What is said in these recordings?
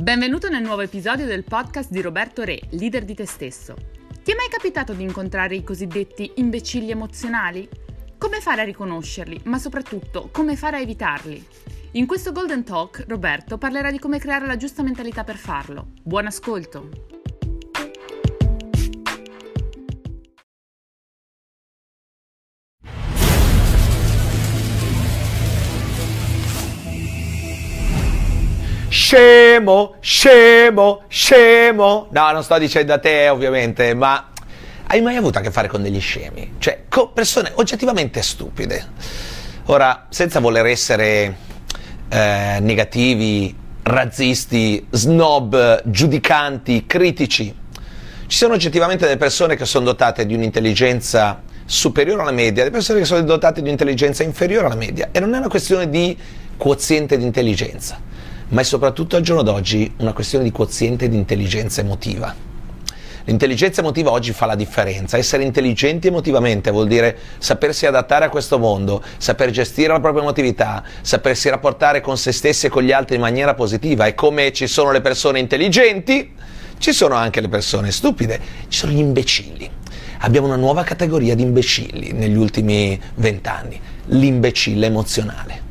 Benvenuto nel nuovo episodio del podcast di Roberto Re, Leader di te stesso. Ti è mai capitato di incontrare i cosiddetti imbecilli emozionali? Come fare a riconoscerli, ma soprattutto come fare a evitarli? In questo Golden Talk Roberto parlerà di come creare la giusta mentalità per farlo. Buon ascolto! Scemo, scemo, scemo. No, non sto dicendo a te ovviamente, ma hai mai avuto a che fare con degli scemi? Cioè, con persone oggettivamente stupide. Ora, senza voler essere negativi, razzisti, snob, giudicanti, critici, ci sono oggettivamente delle persone che sono dotate di un'intelligenza superiore alla media, delle persone che sono dotate di un'intelligenza inferiore alla media, e non è una questione di quoziente di intelligenza, ma è soprattutto al giorno d'oggi una questione di quoziente di intelligenza emotiva. L'intelligenza emotiva oggi fa la differenza. Essere intelligenti emotivamente vuol dire sapersi adattare a questo mondo, saper gestire la propria emotività, sapersi rapportare con se stessi e con gli altri in maniera positiva. E come ci sono le persone intelligenti, ci sono anche le persone stupide, ci sono gli imbecilli. Abbiamo una nuova categoria di imbecilli negli ultimi 20 anni, l'imbecille emozionale.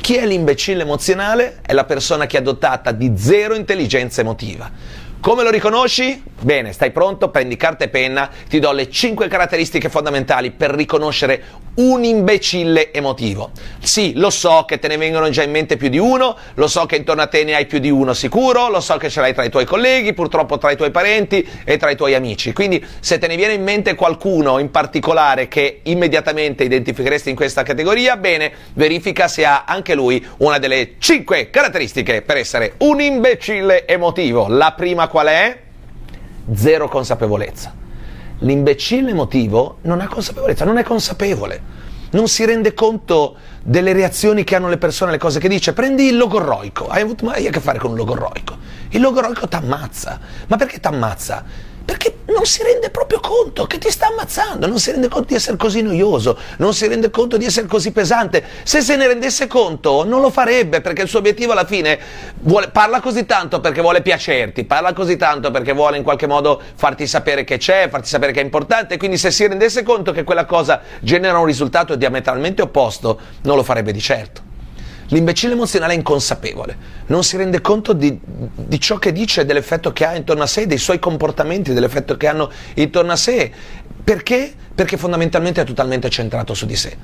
Chi è l'imbecille emozionale? È la persona che è dotata di zero intelligenza emotiva. Come lo riconosci? Bene, stai pronto? Prendi carta e penna, ti do le 5 caratteristiche fondamentali per riconoscere un imbecille emotivo. Sì, lo so che te ne vengono già in mente più di uno, lo so che intorno a te ne hai più di uno sicuro, lo so che ce l'hai tra i tuoi colleghi, purtroppo tra i tuoi parenti e tra i tuoi amici. Quindi se te ne viene in mente qualcuno in particolare che immediatamente identificheresti in questa categoria, bene, verifica se ha anche lui una delle 5 caratteristiche per essere un imbecille emotivo. La prima qual è? Zero consapevolezza. L'imbecille emotivo non ha consapevolezza, non è consapevole, non si rende conto delle reazioni che hanno le persone, le cose che dice. Prendi il logorroico. Hai avuto mai a che fare con un logorroico? Il logorroico t'ammazza. Ma perché t'ammazza? Perché non si rende proprio conto che ti sta ammazzando, non si rende conto di essere così noioso, non si rende conto di essere così pesante. Se se ne rendesse conto non lo farebbe, perché il suo obiettivo alla fine parla così tanto perché vuole piacerti, parla così tanto perché vuole in qualche modo farti sapere che c'è, farti sapere che è importante. Quindi se si rendesse conto che quella cosa genera un risultato diametralmente opposto, non lo farebbe di certo. L'imbecille emozionale è inconsapevole, non si rende conto di ciò che dice, dell'effetto che ha intorno a sé, dei suoi comportamenti, dell'effetto che hanno intorno a sé. Perché? Perché fondamentalmente è totalmente centrato su di sé,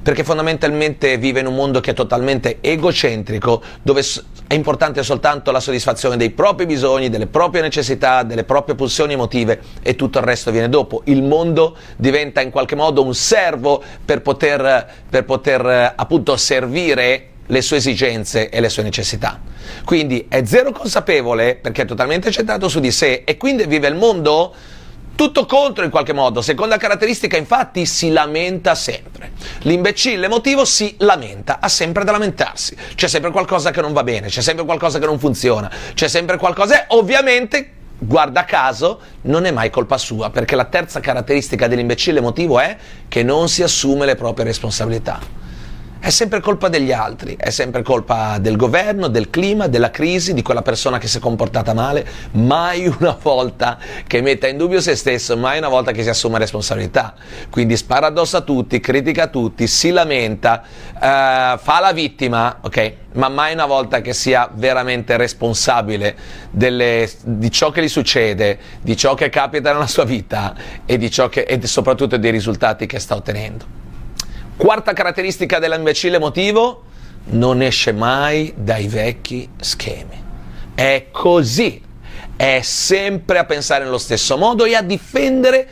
perché fondamentalmente vive in un mondo che è totalmente egocentrico, dove è importante soltanto la soddisfazione dei propri bisogni, delle proprie necessità, delle proprie pulsioni emotive, e tutto il resto viene dopo. Il mondo diventa in qualche modo un servo per poter appunto servire le sue esigenze e le sue necessità. Quindi è zero consapevole perché è totalmente centrato su di sé, e quindi vive il mondo tutto contro in qualche modo. Seconda caratteristica, infatti, si lamenta sempre. L'imbecille emotivo si lamenta, ha sempre da lamentarsi. C'è sempre qualcosa che non va bene, c'è sempre qualcosa che non funziona, c'è sempre qualcosa. Ovviamente, guarda caso, non è mai colpa sua, perché la terza caratteristica dell'imbecille emotivo è che non si assume le proprie responsabilità. È sempre colpa degli altri, è sempre colpa del governo, del clima, della crisi, di quella persona che si è comportata male. Mai una volta che metta in dubbio se stesso, mai una volta che si assuma responsabilità. Quindi spara addosso a tutti, critica tutti, si lamenta, fa la vittima, ok? Ma mai una volta che sia veramente responsabile di ciò che gli succede, di ciò che capita nella sua vita e soprattutto dei risultati che sta ottenendo. Quarta caratteristica dell'imbecille emotivo: non esce mai dai vecchi schemi. È così, è sempre a pensare nello stesso modo e a difendere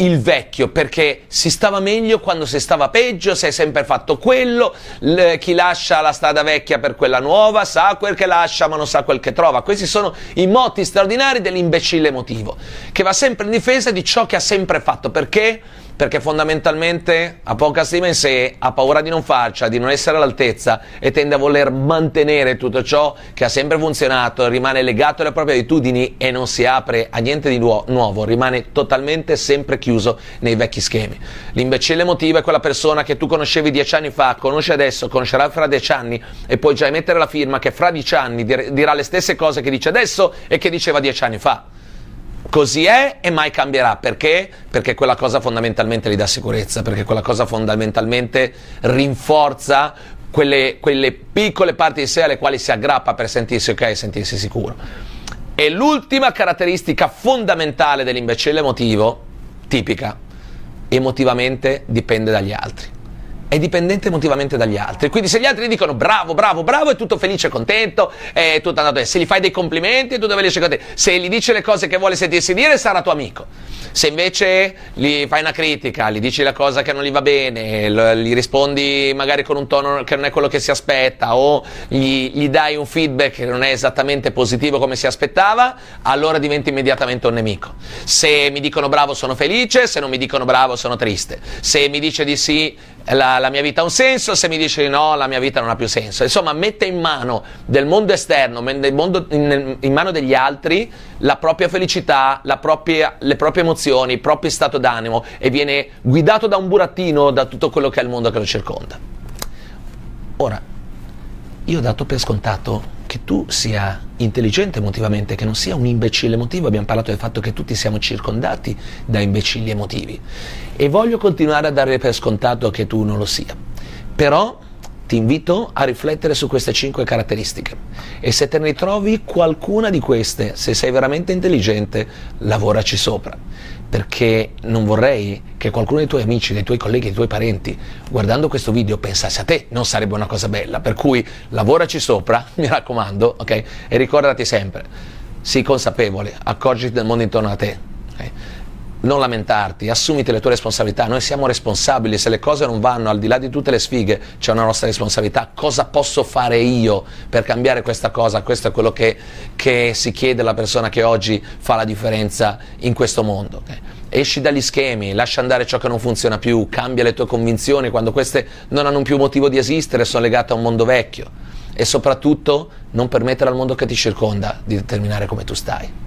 il vecchio, perché si stava meglio quando si stava peggio, si è sempre fatto quello, chi lascia la strada vecchia per quella nuova sa quel che lascia ma non sa quel che trova. Questi sono i moti straordinari dell'imbecille emotivo, che va sempre in difesa di ciò che ha sempre fatto, perché perché fondamentalmente ha poca stima in sé, ha paura di non farcela, di non essere all'altezza e tende a voler mantenere tutto ciò che ha sempre funzionato, rimane legato alle proprie abitudini e non si apre a niente di nuovo, rimane totalmente sempre chiuso nei vecchi schemi. L'imbecille emotivo è quella persona che tu conoscevi 10 anni fa, conosci adesso, conoscerà fra 10 anni e puoi già mettere la firma che fra 10 anni dirà le stesse cose che dice adesso e che diceva 10 anni fa. Così è e mai cambierà. Perché? Perché quella cosa fondamentalmente gli dà sicurezza, perché quella cosa fondamentalmente rinforza quelle piccole parti di sé alle quali si aggrappa per sentirsi ok, sentirsi sicuro. E l'ultima caratteristica fondamentale dell'imbecille emotivo, tipica, emotivamente dipende dagli altri. È dipendente emotivamente dagli altri, quindi se gli altri gli dicono bravo, bravo, bravo, è tutto felice e contento, è tutto andato bene. Se gli fai dei complimenti è tutto felice e contento, se gli dici le cose che vuole sentirsi dire sarà tuo amico. Se invece gli fai una critica, gli dici la cosa che non gli va bene, gli rispondi magari con un tono che non è quello che si aspetta o gli dai un feedback che non è esattamente positivo come si aspettava, allora diventi immediatamente un nemico. Se mi dicono bravo sono felice, se non mi dicono bravo sono triste, se mi dice di sì la mia vita ha un senso, se mi dice di no la mia vita non ha più senso. Insomma, mette in mano del mondo esterno, in mano degli altri la propria felicità, le proprie emozioni, il proprio stato d'animo e viene guidato da un burattino, da tutto quello che è il mondo che lo circonda. Ora, io ho dato per scontato che tu sia intelligente emotivamente, che non sia un imbecille emotivo. Abbiamo parlato del fatto che tutti siamo circondati da imbecilli emotivi e voglio continuare a dare per scontato che tu non lo sia, però ti invito a riflettere su queste 5 caratteristiche e se te ne trovi qualcuna di queste, se sei veramente intelligente, lavoraci sopra, perché non vorrei che qualcuno dei tuoi amici, dei tuoi colleghi, dei tuoi parenti guardando questo video pensasse a te. Non sarebbe una cosa bella, per cui lavoraci sopra, mi raccomando, ok? E ricordati sempre, sii consapevole, accorgiti del mondo intorno a te, okay? Non lamentarti, assumiti le tue responsabilità. Noi siamo responsabili, se le cose non vanno al di là di tutte le sfighe c'è una nostra responsabilità. Cosa posso fare io per cambiare questa cosa? Questo è quello che si chiede alla persona che oggi fa la differenza in questo mondo, okay? Esci dagli schemi, lascia andare ciò che non funziona più, cambia le tue convinzioni quando queste non hanno più motivo di esistere, sono legate a un mondo vecchio, e soprattutto non permettere al mondo che ti circonda di determinare come tu stai.